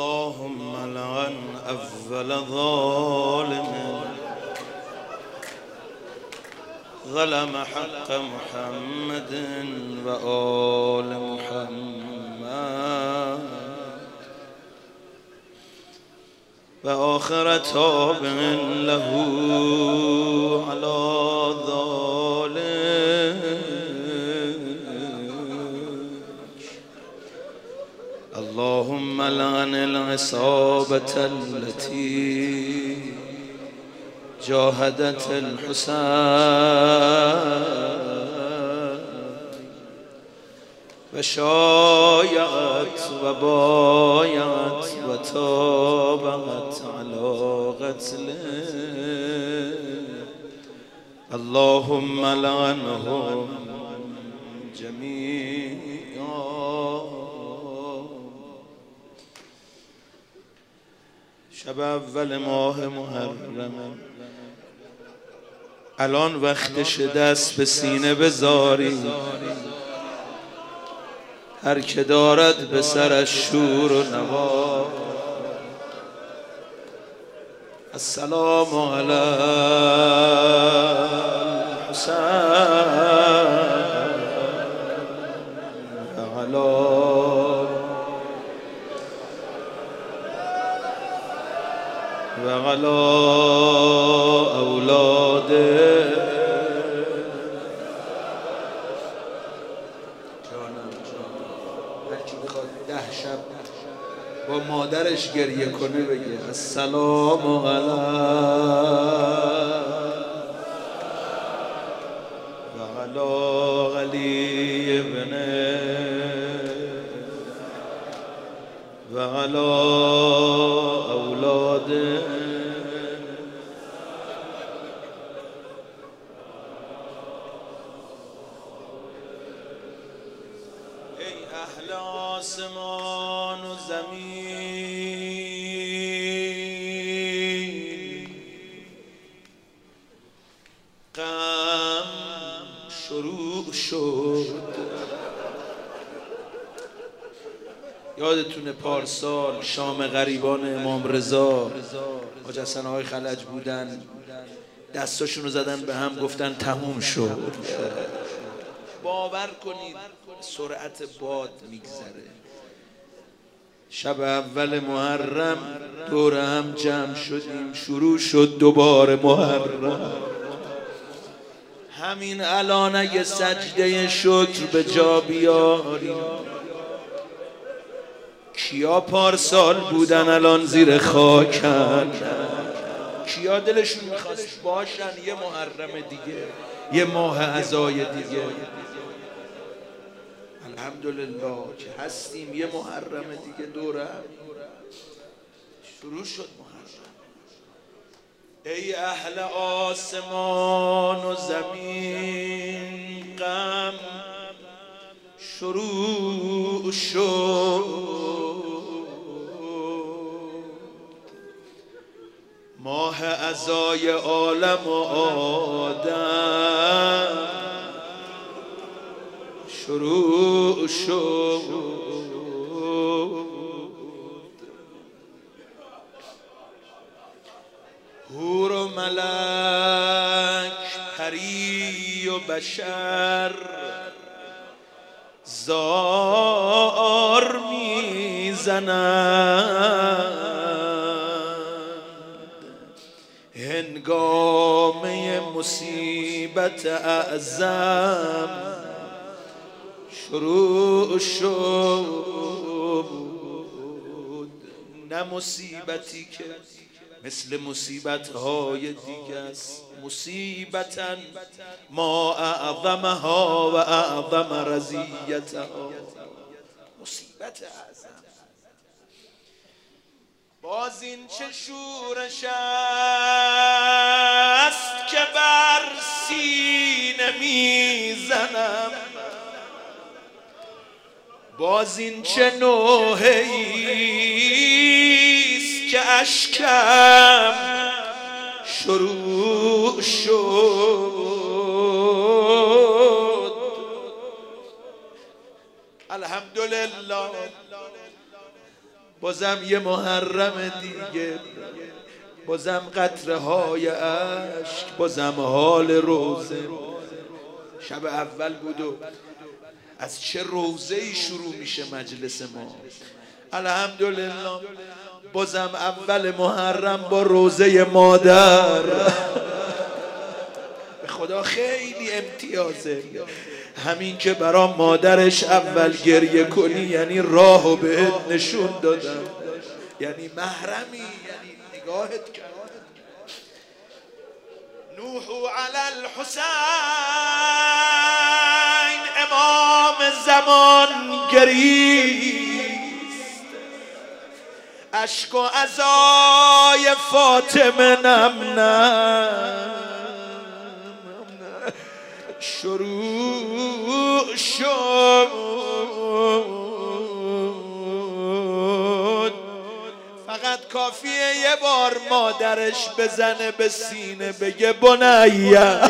اللهم لعن أول ظالم ظلم حق محمد وآل محمد وآخر تاب له على ذلك. اللهم لعن العصابة التي جاهدت الحسين وشايعت وبايعت وتابعت على قتله. اللهم لعنهم جميعا. شب اول ماه محرم، الان وقتش، دست به سینه بذاری، هر که دارد به سرش شور و نوا. السلام علی الحسین و علی اولاده. با مادرش گریه کنه بگه السلام علی علی ابن و علی اولاده. ای اهل آسمان و زمین، یادتونه پارسال شام غریبان امام رضا، حاج حسن آقای خلج بودن، دستاشون رو زدن به هم گفتن تموم شد. باور کنید سرعت باد میگذره. شب اول محرم دور هم جمع شدیم، شروع شد دوباره محرم. همین الان اگه سجده شکر به جا بیاریم، کیا پارسال بودن الان زیر خاکن، کیا دلشون میخواست باشن یه محرم دیگه، یه ماه عزای دیگه. الحمدلله که هستیم، یه محرم دیگه دوره شروع شد محرم. ای اهل آسمان و زمین، غم شروع شد، ماه عزای عالم و آدم شروع شد. حور و ملک، پری و بشر زار میزنند هنگامه مصیبت اعظم شروع شد. نه مصیبتی که مثل مصیبت‌های دیگه است، مصیبتاً ما اعظمها و اعظم رضیتها، مصیبت اعظم. باز این چه شورش است که بر سینه میزنم، باز این چه نوحه‌ایست که اشکم شروع شد. الحمدلله بازم یه محرم دیگه، بازم قطره های عشق، بازم حال روزه. شب اول بود و از چه روزه‌ای شروع میشه مجلس ما. الحمدلله بازم اول محرم با روزه مادر. به خدا خیلی امتیازه. همین که برام مادرش اول گریه کنی یعنی راهو بهت نشون دادم، یعنی محرمی، یعنی نگاهت کرد. نوحو علی الحسین امام زمان گریست، عشق و عزای فاطمه نمنم شروع شد. فقط کافیه یه بار مادرش بزنه به سینه بگه بنیه.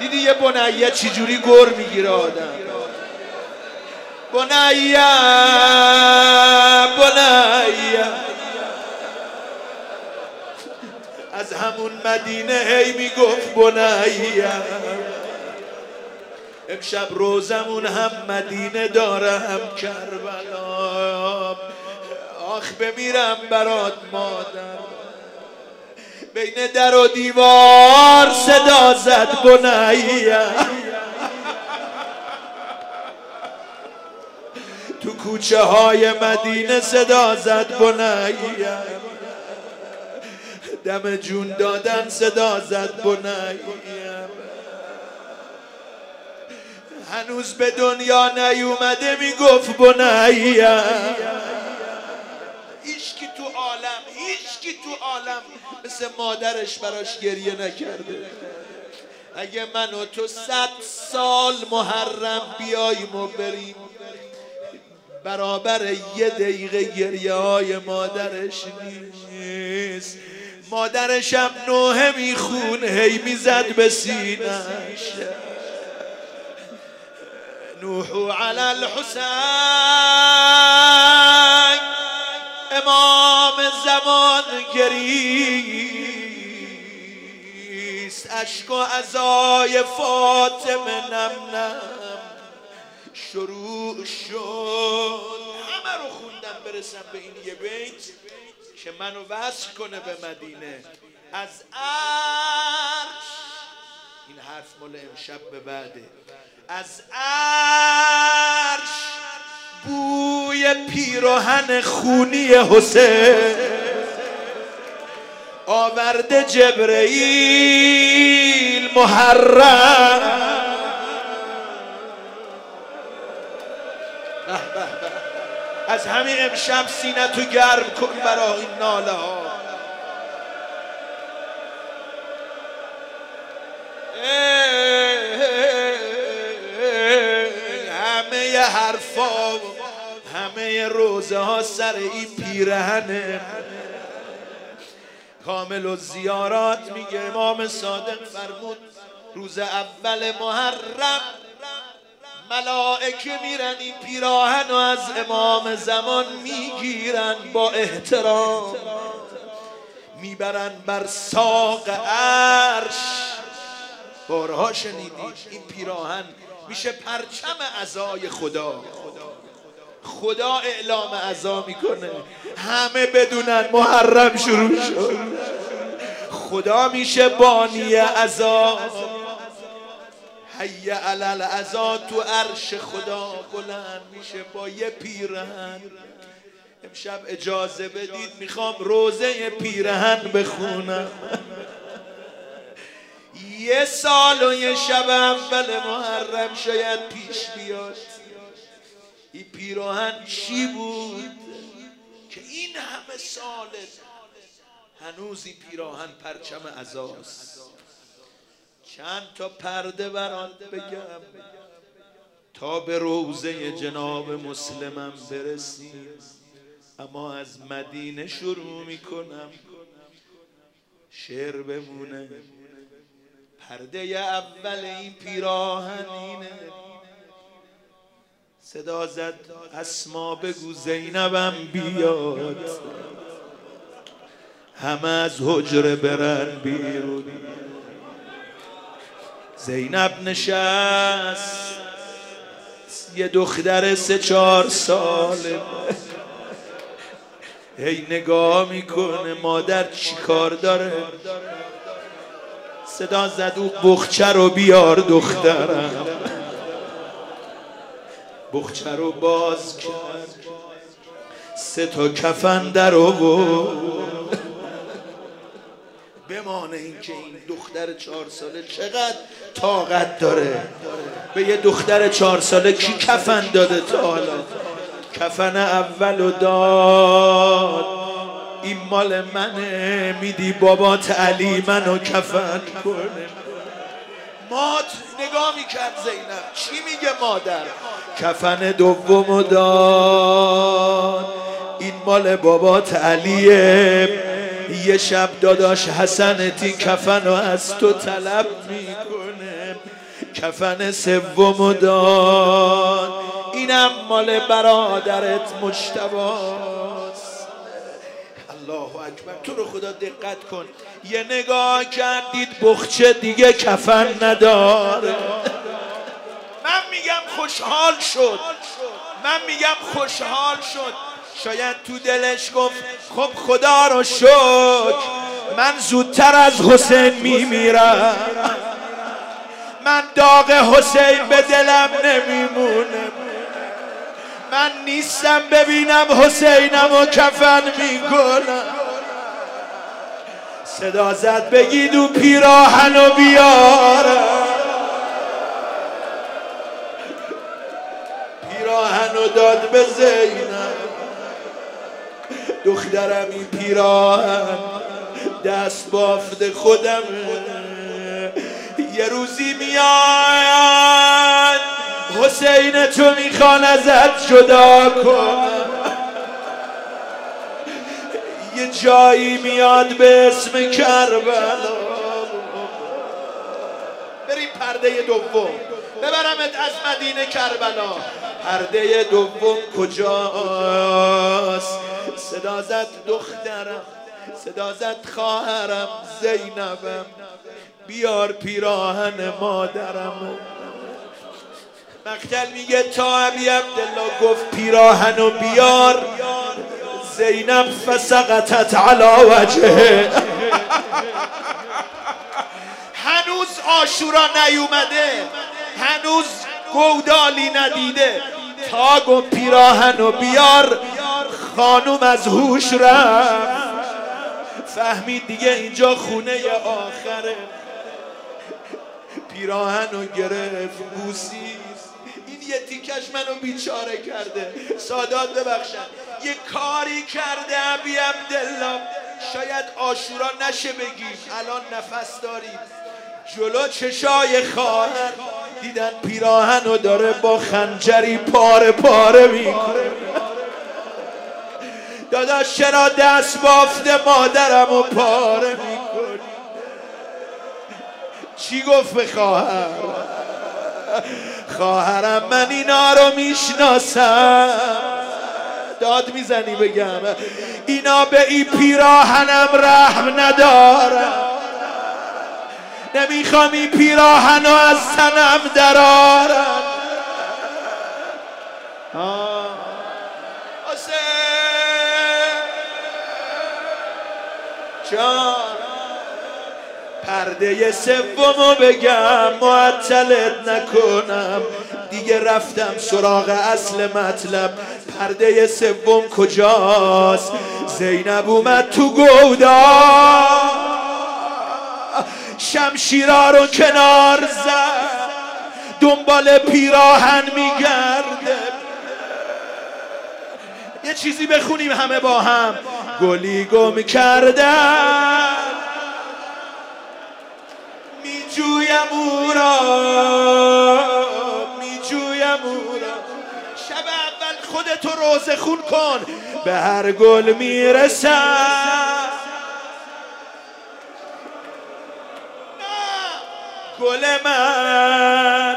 دیدی یه بنیه چجوری گر میگیره آدم. بنیا بنیا از همون مدینه هی میگفت بنیا. امشب روزمون هم مدینه داره هم کربلا. آخ بمیرم برات مادر. بین در و دیوار صدا زد بنیا. تو کوچه های مدینه صدا زد بنیا. دم جون دادن صدا زد بنیا. هنوز به دنیا نیومده میگفت بنیا. هیچکی تو عالم مثل مادرش براش گریه نکرده. اگه من و تو 100 سال محرم بیاییم و بریم برابر 1 دقیقه گریه های مادرش نیست. مادرشم نوحه میخون هی میزد به سینش. نوحو علی الحسین امام زمان گریست، عشق و عزای فاطمه نم شروع شد. همه رو خوندم برسم به این یه بیت که منو وصل کنه به مدینه. از عرش، این حرف مال امشب به بعده، از عرش بوی پیراهن خونی حسین آورده جبرئیل محرم. از همین امشب سینه تو گرم کن برای این ناله ها. همه حرفا و همه روزه ها سر این پیرهنه. کامل و زیارات میگه امام صادق فرمود روز اول محرم ملائکه میرن این پیراهن و از امام زمان میگیرن، با احترام میبرن بر ساق عرش. بارها شنیدید این پیراهن میشه پرچم عزای خدا. خدا اعلام عزا میکنه، همه بدونن محرم شروع شد. خدا میشه بانی عزا. حی علی العزا تو عرش خدا بلند میشه با یه پیرهن. امشب اجازه بدید میخوام روزه پیرهن بخونم. 1 سال و 1 شب اول محرم شاید پیش بیاد. این پیراهن چی بود که این همه سال هنوز این پیراهن پرچم عزاست؟ چند تا پرده بران بگم تا به روزه جناب مسلمم برسیم. اما از مدینه شروع میکنم. شعر بمونه، پرده اول این پیراهن اینه. صدا زد اسما بگو زینبم بیاد، همه از حجره برن بیرون. زینب نشست، یه دختر 3-4 ساله هی نگاه میکنه مادر چی کار داره. صدا زد او بخچه رو بیار دخترم. بخچه رو باز کرد، 3 تا کفن در آورد. بمانه اینکه این دختر 4 ساله چقدر طاقت داره. به یه دختر 4 ساله کی کفن داده تا حالا؟ کفن اولو داد، این مال منه، میدی بابات علی منو کفن کنه. مات نگاه میکرد زینب، چی میگه مادر؟ کفن دومو داد، این مال بابات علیه، یه شب داداش حسنت این کفنو از تو طلب میکنه. کفن سومو داد، اینم مال برادرت مجتباست. الله اکبر. تو رو خدا دقت کن، یه نگاه کردید بخچه دیگه کفن نداره. من میگم خوشحال شد، من میگم خوشحال شد. شاید تو دلش گفت خب خدا رو شکر من زودتر از حسین میمیرم، من داغ حسین به دلم نمیمونه، من نیستم ببینم حسینم و کفن میکنم. صدا زد بگید و پیراهن و بیارم، پیراهن و داد به زینم. دخترم این پیراهن دست بافت خودم، یه روزی میاد حسین تو میخوان ازت جدا کن. یه جایی میاد به اسم کربلا. بریم پرده دوم، ببرمت از مدینه کربلا. پرده دوم کجاست؟ صدا زد دخترم، صدا زد خواهرم زینبم بیار پیراهن مادرم. مقتل میگه تا ابی عبدالله گفت پیراهنو بیار، زینب فسقطت علی وجهه. هنوز عاشورا نیومده، هنوز گودالی ندیده، تا گفت پیراهنو بیار خانوم از هوش رفت، فهمید دیگه اینجا خونه آخره. پیراهنو گرفت بوسید، این یه تیکش منو بیچاره کرده. سادات ببخشن یه کاری کرده ابی عبدالله، شاید عاشورا نشه بگیم، الان نفس داریم. جلو چشای خواهر دیدن پیراهنو داره با خنجری پاره پاره میکنه. داداش چرا دست بافته مادرمو پاره میکنی؟ چی گفت به خواهر؟ خواهرم من اینا رو میشناسم. داد میزنی بگم اینا به این پیراهنم رحم ندارم، نمیخوام این پیراهنو از تنم درارم. جان پرده سومو بگم معطلت نکنم، دیگه رفتم سراغ اصل مطلب. پرده سوم کجاست؟ زینب اومد تو گودا، شمشیرا رو کنار زد، دنبال پیراهن میگرده. یه چیزی بخونیم همه با هم. گلی گم کردن میجویم او را، میجویم او را. شب اول خودتو روزه خون کن، به هر گل میرسم. نه گل من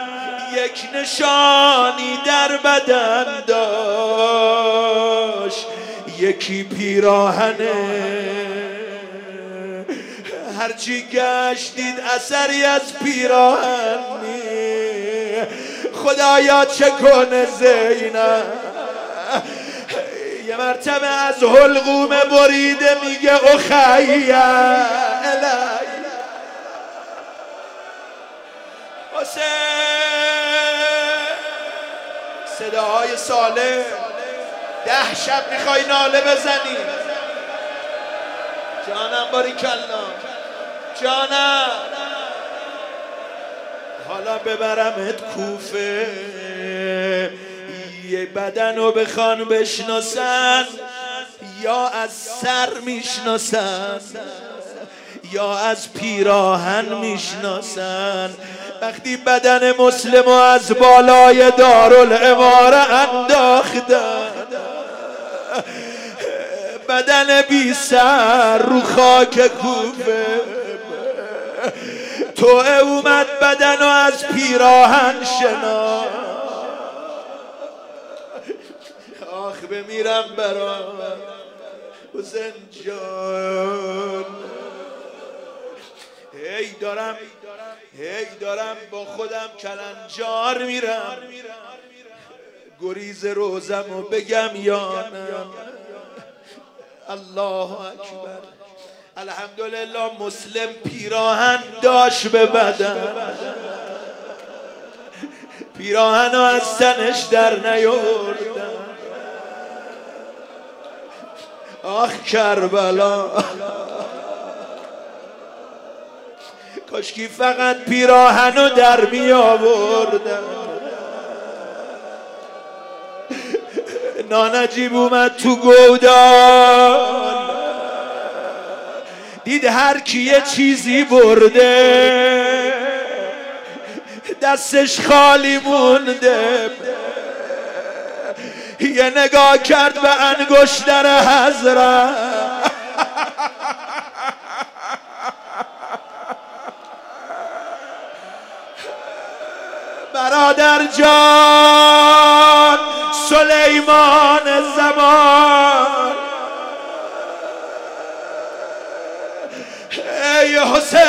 یک نشانی در بدن داشت، یکی پیراهنه. هرچی گشتید اثری از پیراهن خدایا چه کنه زینب. یه مرتبه از حلقوم بریده میگه اخیه الی حسین. صداهای سالم، 10 شب میخوای ناله بزنی. جانم باریکلا جانم، حالا ببرمت کوفه، یه بدن رو بخوان بشناسن، یا از سر میشناسن یا از پیراهن میشناسن. وقتی بدن مسلم رو از بالای دارالعماره انداختن، بدن بی سر رو خاک کوفه، توعه اومد بدن رو از پیراهن شنا. آخ بمیرم برام حسین جان. هی دارم با خودم کلنجار میرم، گریز روزم و بگم یا نه. الله اکبر. الحمدلله مسلم پیراهن داشت به بدن، پیراهن از تنش در نیوردن. آخ کربلا، کاشکی فقط پیراهنو در می آوردن. نانجیب اومد تو گودان، دید هر کیه چیزی برده، دستش خالی مونده. یه نگاه کرد به انگشتر حضرت، برادر جان سلیمان زمان، ای حسین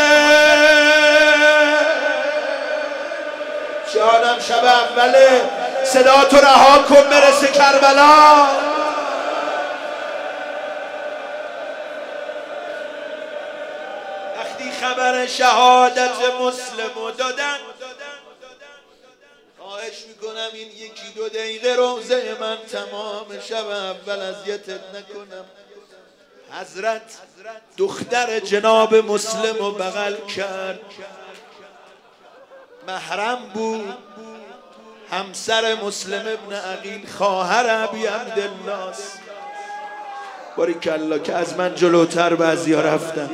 جانم شب اوله، صدا تو رها کن برسه کربلا. وقتی خبر شهادت مسلمو دادن، خواهش میکنم این 1-2 دقیقه روزه من تمام شب اول اذیتت نکنم. حضرت دختر جناب مسلم رو بغل کرد، محرم بود، همسر مسلم ابن عقیل، خواهر ابی عبدالله است. باریکالله که از من جلوتر بعضیا رفتن.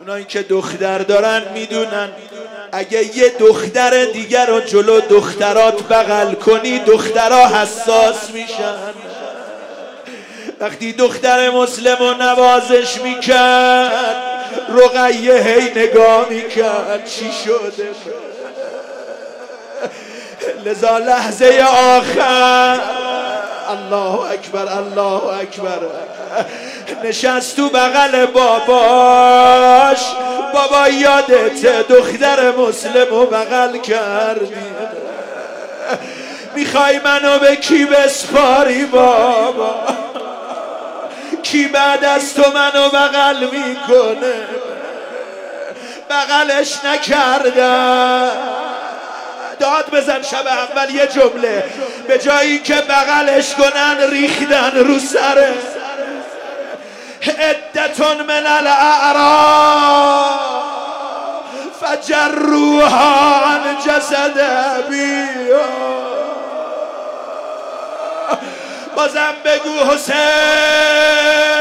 اونایی که دختر دارن میدونن اگه یه دختر دیگر رو جلو دخترات بغل کنی، دخترها حساس میشن. وقتی دختر مسلم رو نوازش میکرد، رقیه هی نگاه میکرد چی شده. لذا لحظه آخر، الله اکبر الله اکبر، نشست تو بغل باباش. بابا یادت دختر مسلم رو بغل کردی، میخوای منو به کی بسپاری بابا؟ کی بعد از تو منو بغل میکنه؟ بغلش نکردم. داد بزن شب اول یه جمله، به جایی که بغلش کنن ریختن رو سره. عدتون من الاعراب فجروها عن جسد ابی. بازم بگو حسین